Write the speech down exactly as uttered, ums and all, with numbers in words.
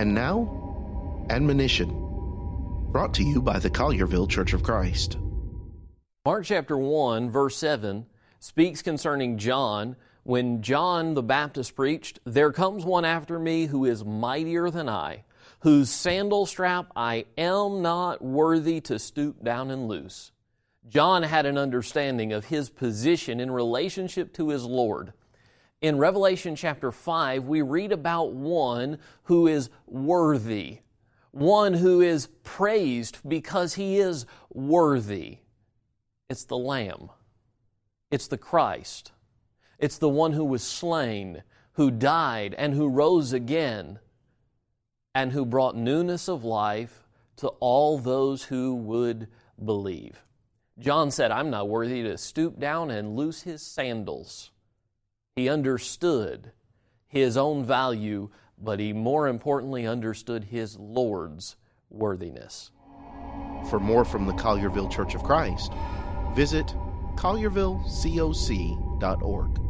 And now, admonition, brought to you by the Collierville Church of Christ. Mark chapter one, verse seven, speaks concerning John. When John the Baptist preached, "There comes one after me who is mightier than I, whose sandal strap I am not worthy to stoop down and loose." John had an understanding of his position in relationship to his Lord. In Revelation chapter five, we read about one who is worthy, one who is praised because he is worthy. It's the Lamb. It's the Christ. It's the one who was slain, who died, and who rose again, and who brought newness of life to all those who would believe. John said, "I'm not worthy to stoop down and loose his sandals." He understood his own value, but he more importantly understood his Lord's worthiness. For more from the Collierville Church of Christ, visit collierville coc dot org.